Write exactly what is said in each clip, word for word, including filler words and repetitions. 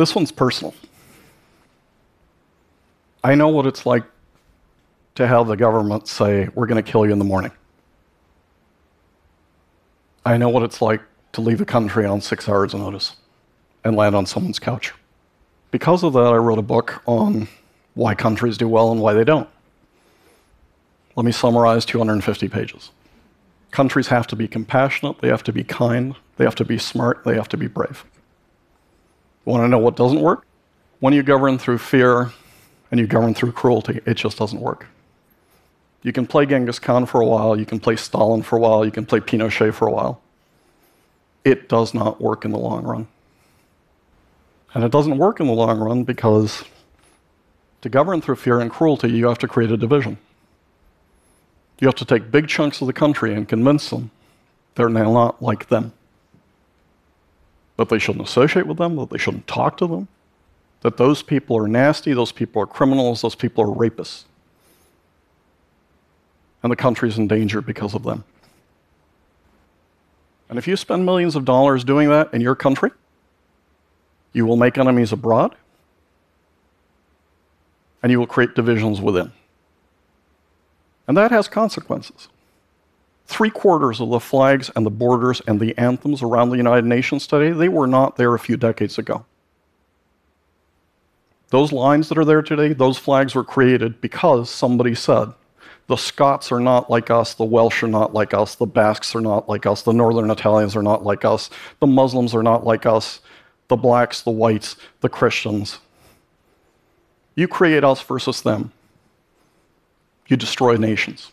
This one's personal. I know what it's like to have the government say, we're going to kill you in the morning. I know what it's like to leave a country on six hours' notice and land on someone's couch. Because of that, I wrote a book on why countries do well and why they don't. Let me summarize two hundred fifty pages. Countries have to be compassionate, they have to be kind, they have to be smart, they have to be brave. You want to know what doesn't work? When you govern through fear and you govern through cruelty, it just doesn't work. You can play Genghis Khan for a while, you can play Stalin for a while, you can play Pinochet for a while. It does not work in the long run. And it doesn't work in the long run because to govern through fear and cruelty, you have to create a division. You have to take big chunks of the country and convince them they're now not like them. That they shouldn't associate with them, that they shouldn't talk to them, that those people are nasty, those people are criminals, those people are rapists. And the country's in danger because of them. And if you spend millions of dollars doing that in your country, you will make enemies abroad, and you will create divisions within. And that has consequences. Three quarters of the flags and the borders and the anthems around the United Nations today, they were not there a few decades ago. Those lines that are there today, those flags were created because somebody said, the Scots are not like us, the Welsh are not like us, the Basques are not like us, the Northern Italians are not like us, the Muslims are not like us, the blacks, the whites, the Christians. You create us versus them. You destroy nations.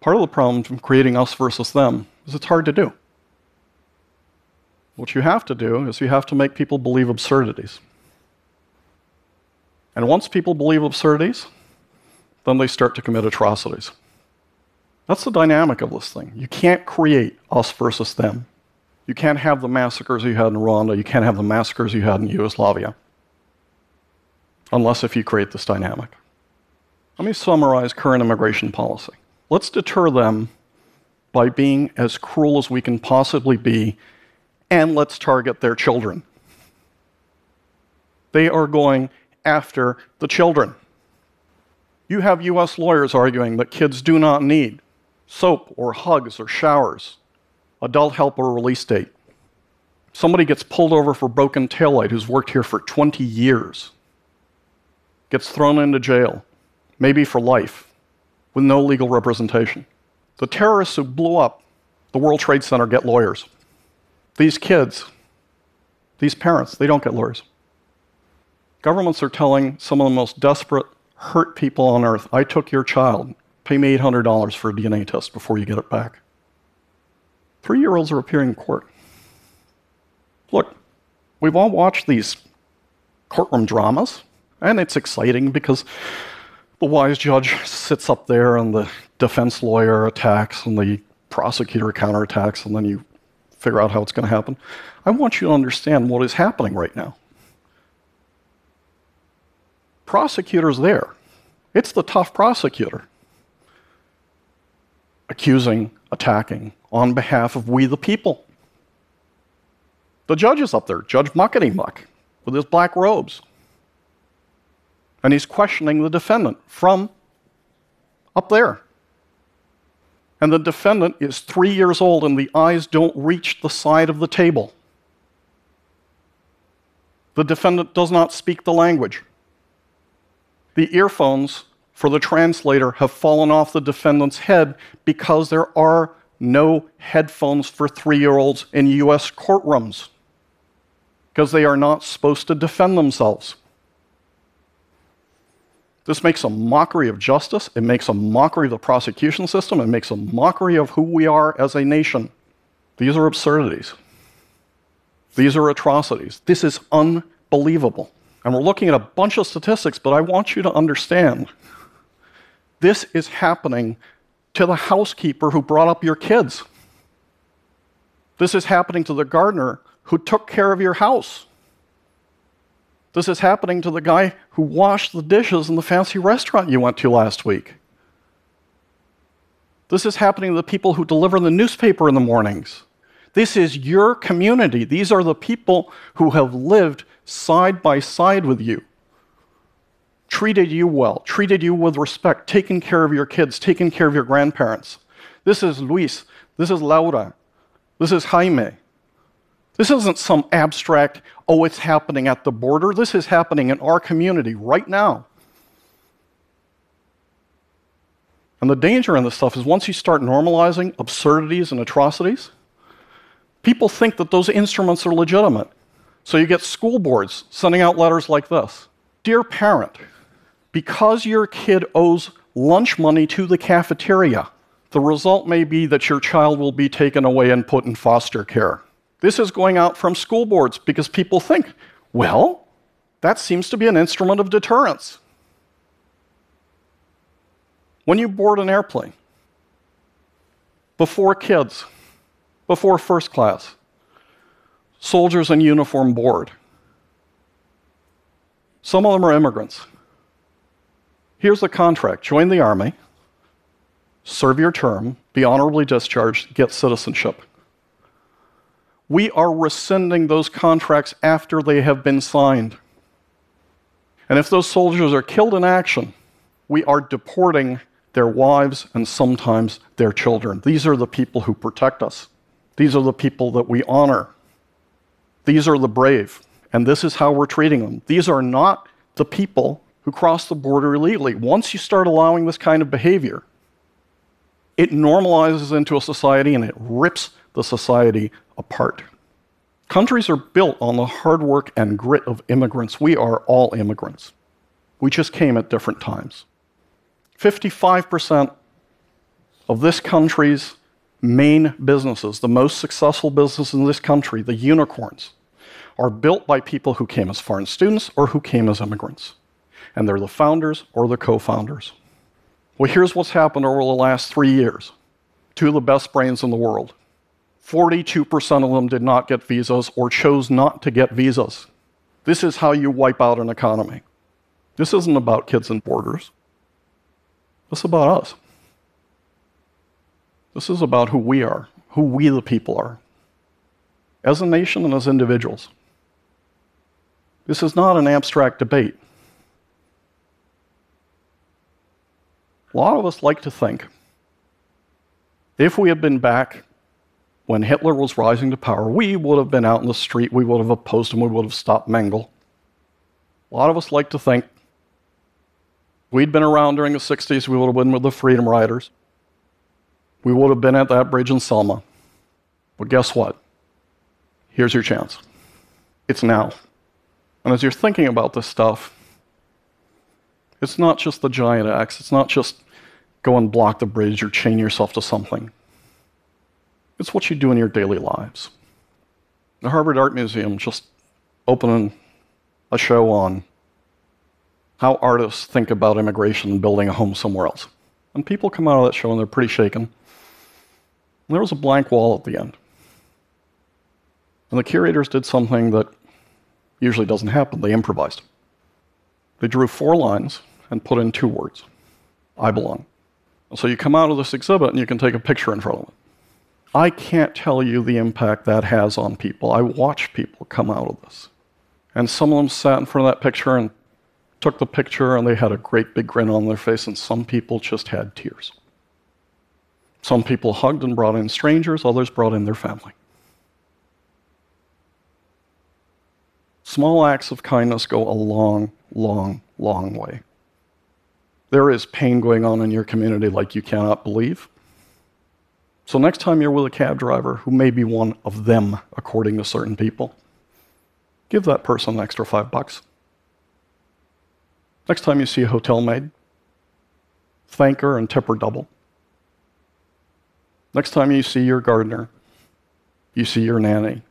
Part of the problem from creating us versus them is it's hard to do. What you have to do is you have to make people believe absurdities. And once people believe absurdities, then they start to commit atrocities. That's the dynamic of this thing. You can't create us versus them. You can't have the massacres you had in Rwanda, you can't have the massacres you had in Yugoslavia, unless if you create this dynamic. Let me summarize current immigration policy. Let's deter them by being as cruel as we can possibly be, and let's target their children. They are going after the children. You have U S lawyers arguing that kids do not need soap or hugs or showers. Adult help or release date. Somebody gets pulled over for broken taillight who's worked here for twenty years, gets thrown into jail, maybe for life, with no legal representation. The terrorists who blew up the World Trade Center get lawyers. These kids, these parents, they don't get lawyers. Governments are telling some of the most desperate, hurt people on earth, I took your child, pay me eight hundred dollars for a D N A test before you get it back. Three-year-olds are appearing in court. Look, we've all watched these courtroom dramas, and it's exciting because the wise judge sits up there and the defense lawyer attacks and the prosecutor counterattacks, and then you figure out how it's going to happen. I want you to understand what is happening right now. Prosecutor's there. It's the tough prosecutor. Accusing, attacking, on behalf of we the people. The judge is up there, Judge Muckety-Muck, with his black robes. And he's questioning the defendant from up there. And the defendant is three years old and the eyes don't reach the side of the table. The defendant does not speak the language. The earphones for the translator have fallen off the defendant's head because there are no headphones for three-year-olds in U S courtrooms because they are not supposed to defend themselves. This makes a mockery of justice, it makes a mockery of the prosecution system, it makes a mockery of who we are as a nation. These are absurdities. These are atrocities. This is unbelievable. And we're looking at a bunch of statistics, but I want you to understand this is happening to the housekeeper who brought up your kids. This is happening to the gardener who took care of your house. This is happening to the guy who washed the dishes in the fancy restaurant you went to last week. This is happening to the people who deliver the newspaper in the mornings. This is your community. These are the people who have lived side by side with you, treated you well, treated you with respect, taken care of your kids, taken care of your grandparents. This is Luis. This is Laura. This is Jaime. This isn't some abstract, oh, it's happening at the border. This is happening in our community right now. And the danger in this stuff is once you start normalizing absurdities and atrocities, people think that those instruments are legitimate. So you get school boards sending out letters like this. Dear parent, because your kid owes lunch money to the cafeteria, the result may be that your child will be taken away and put in foster care. This is going out from school boards because people think, well, that seems to be an instrument of deterrence. When you board an airplane, before kids, before first class, soldiers in uniform board. Some of them are immigrants. Here's the contract. Join the army, serve your term, be honorably discharged, get citizenship. We are rescinding those contracts after they have been signed. And if those soldiers are killed in action, we are deporting their wives and sometimes their children. These are the people who protect us. These are the people that we honor. These are the brave, and this is how we're treating them. These are not the people who cross the border illegally. Once you start allowing this kind of behavior, it normalizes into a society and it rips the society apart. Countries are built on the hard work and grit of immigrants. We are all immigrants. We just came at different times. fifty-five percent of this country's main businesses, the most successful businesses in this country, the unicorns, are built by people who came as foreign students or who came as immigrants. And they're the founders or the co-founders. Well, here's what's happened over the last three years. Two of the best brains in the world. forty-two percent of them did not get visas or chose not to get visas. This is how you wipe out an economy. This isn't about kids and borders. This is about us. This is about who we are, who we the people are, as a nation and as individuals. This is not an abstract debate. A lot of us like to think, if we had been back when Hitler was rising to power, we would have been out in the street, we would have opposed him, we would have stopped Mengele. A lot of us like to think, we'd been around during the sixties, we would have been with the Freedom Riders, we would have been at that bridge in Selma. But guess what? Here's your chance. It's now. And as you're thinking about this stuff, it's not just the giant axe, it's not just go and block the bridge or chain yourself to something. It's what you do in your daily lives. The Harvard Art Museum just opening a show on how artists think about immigration and building a home somewhere else. And people come out of that show and they're pretty shaken. And there was a blank wall at the end. And the curators did something that usually doesn't happen. They improvised. They drew four lines and put in two words. I belong. And so you come out of this exhibit and you can take a picture in front of it. I can't tell you the impact that has on people. I watch people come out of this. And some of them sat in front of that picture and took the picture and they had a great big grin on their face, and some people just had tears. Some people hugged and brought in strangers, others brought in their family. Small acts of kindness go a long, long, long way. There is pain going on in your community like you cannot believe. So next time you're with a cab driver who may be one of them, according to certain people, give that person an extra five bucks. Next time you see a hotel maid, thank her and tip her double. Next time you see your gardener, you see your nanny,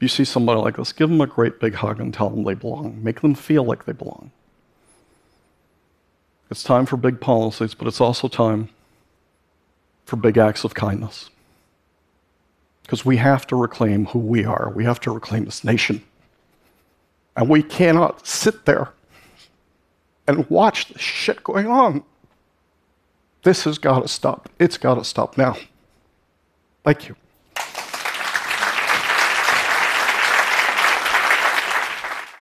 you see somebody like this, give them a great big hug and tell them they belong. Make them feel like they belong. It's time for big policies, but it's also time for big acts of kindness. Because we have to reclaim who we are. We have to reclaim this nation. And we cannot sit there and watch the shit going on. This has got to stop. It's got to stop now. Thank you.